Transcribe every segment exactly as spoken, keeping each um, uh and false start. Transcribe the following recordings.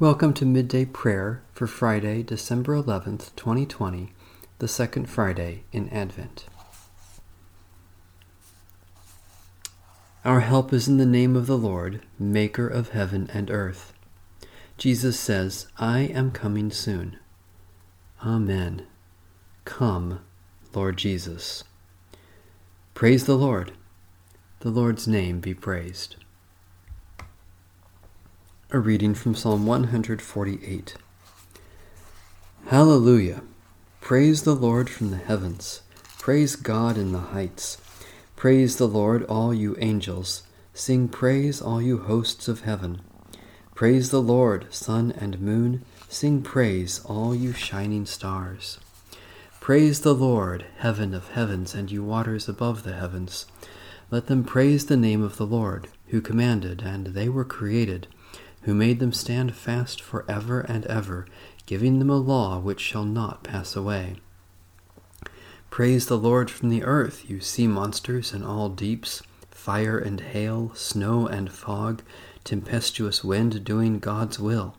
Welcome to Midday Prayer for Friday, December eleventh, twenty twenty, the second Friday in Advent. Our help is in the name of the Lord, maker of heaven and earth. Jesus says, I am coming soon. Amen. Come, Lord Jesus. Praise the Lord. The Lord's name be praised. A reading from Psalm one forty-eight. Hallelujah! Praise the Lord from the heavens. Praise God in the heights. Praise the Lord, all you angels. Sing praise, all you hosts of heaven. Praise the Lord, sun and moon. Sing praise, all you shining stars. Praise the Lord, heaven of heavens, and you waters above the heavens. Let them praise the name of the Lord, who commanded, and they were created, who made them stand fast forever and ever, giving them a law which shall not pass away. Praise the Lord from the earth, you sea monsters and all deeps, fire and hail, snow and fog, tempestuous wind doing God's will,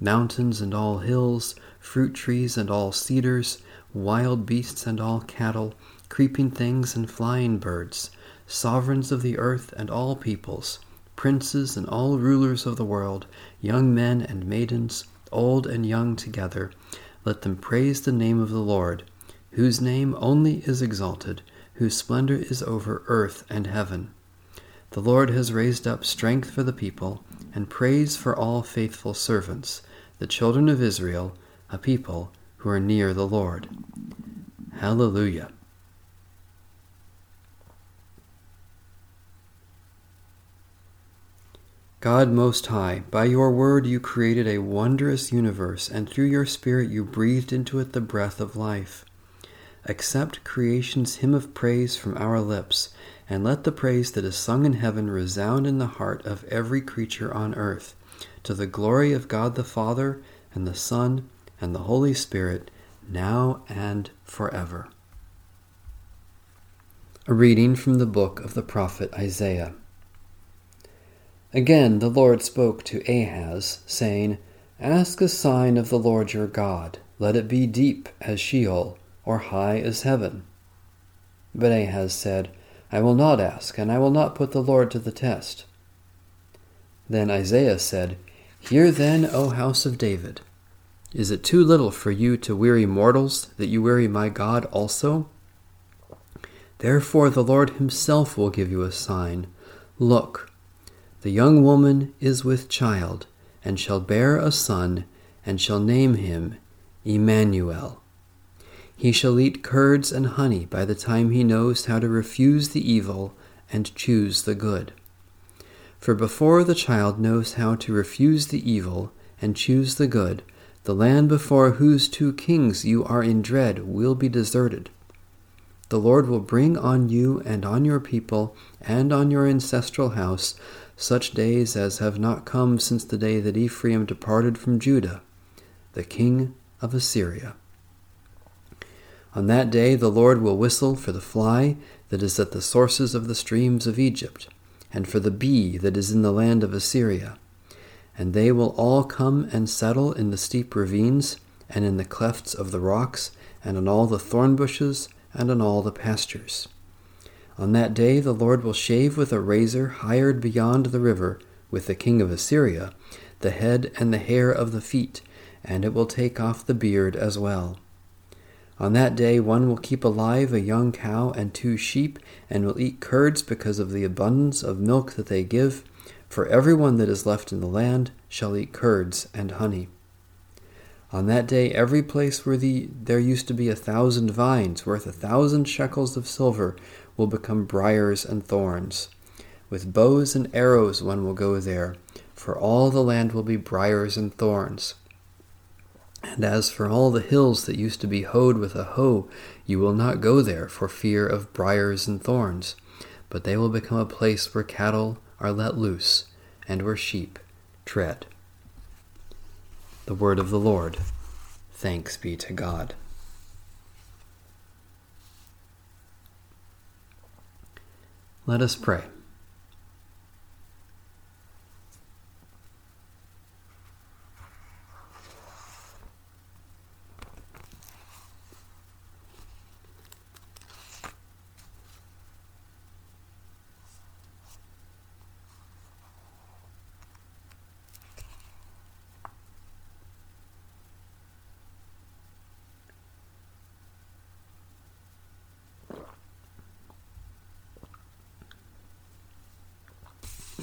mountains and all hills, fruit trees and all cedars, wild beasts and all cattle, creeping things and flying birds, sovereigns of the earth and all peoples, princes and all rulers of the world, young men and maidens, old and young together. Let them praise the name of the Lord, whose name only is exalted, whose splendor is over earth and heaven. The Lord has raised up strength for the people, and praise for all faithful servants, the children of Israel, a people who are near the Lord. Hallelujah. God Most High, by your word you created a wondrous universe, and through your Spirit you breathed into it the breath of life. Accept creation's hymn of praise from our lips, and let the praise that is sung in heaven resound in the heart of every creature on earth, to the glory of God the Father, and the Son, and the Holy Spirit, now and forever. A reading from the book of the prophet Isaiah. Again the Lord spoke to Ahaz, saying, Ask a sign of the Lord your God, let it be deep as Sheol, or high as heaven. But Ahaz said, I will not ask, and I will not put the Lord to the test. Then Isaiah said, Hear then, O house of David, is it too little for you to weary mortals, that you weary my God also? Therefore the Lord himself will give you a sign. Look, the young woman is with child, and shall bear a son, and shall name him Emmanuel. He shall eat curds and honey by the time he knows how to refuse the evil and choose the good. For before the child knows how to refuse the evil and choose the good, the land before whose two kings you are in dread will be deserted. The Lord will bring on you and on your people and on your ancestral house such days as have not come since the day that Ephraim departed from Judah, the king of Assyria. On that day the Lord will whistle for the fly that is at the sources of the streams of Egypt, and for the bee that is in the land of Assyria. And they will all come and settle in the steep ravines, and in the clefts of the rocks, and on all the thorn bushes, and on all the pastures. On that day the Lord will shave with a razor hired beyond the river, with the king of Assyria, the head and the hair of the feet, and it will take off the beard as well. On that day one will keep alive a young cow and two sheep, and will eat curds because of the abundance of milk that they give, for everyone that is left in the land shall eat curds and honey. On that day every place where the, there used to be a thousand vines worth a thousand shekels of silver will become briars and thorns. With bows and arrows one will go there, for all the land will be briars and thorns. And as for all the hills that used to be hoed with a hoe, you will not go there for fear of briars and thorns, but they will become a place where cattle are let loose, and where sheep tread. The word of the Lord. Thanks be to God. Let us pray.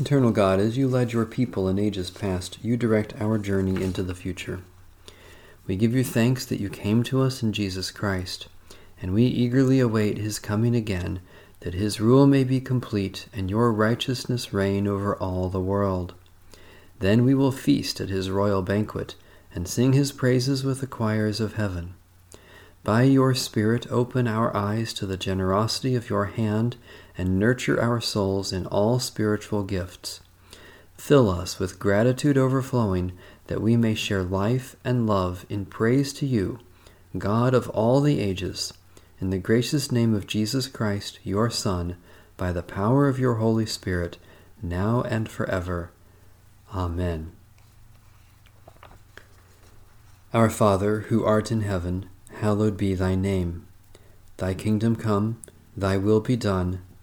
Eternal God, as you led your people in ages past, you direct our journey into the future. We give you thanks that you came to us in Jesus Christ, and we eagerly await his coming again, that his rule may be complete and your righteousness reign over all the world. Then we will feast at his royal banquet and sing his praises with the choirs of heaven. By your Spirit, open our eyes to the generosity of your hand and nurture our souls in all spiritual gifts. Fill us with gratitude overflowing, that we may share life and love in praise to you, God of all the ages, in the gracious name of Jesus Christ, your Son, by the power of your Holy Spirit, now and forever. Amen. Our Father, who art in heaven, hallowed be thy name. Thy kingdom come, thy will be done,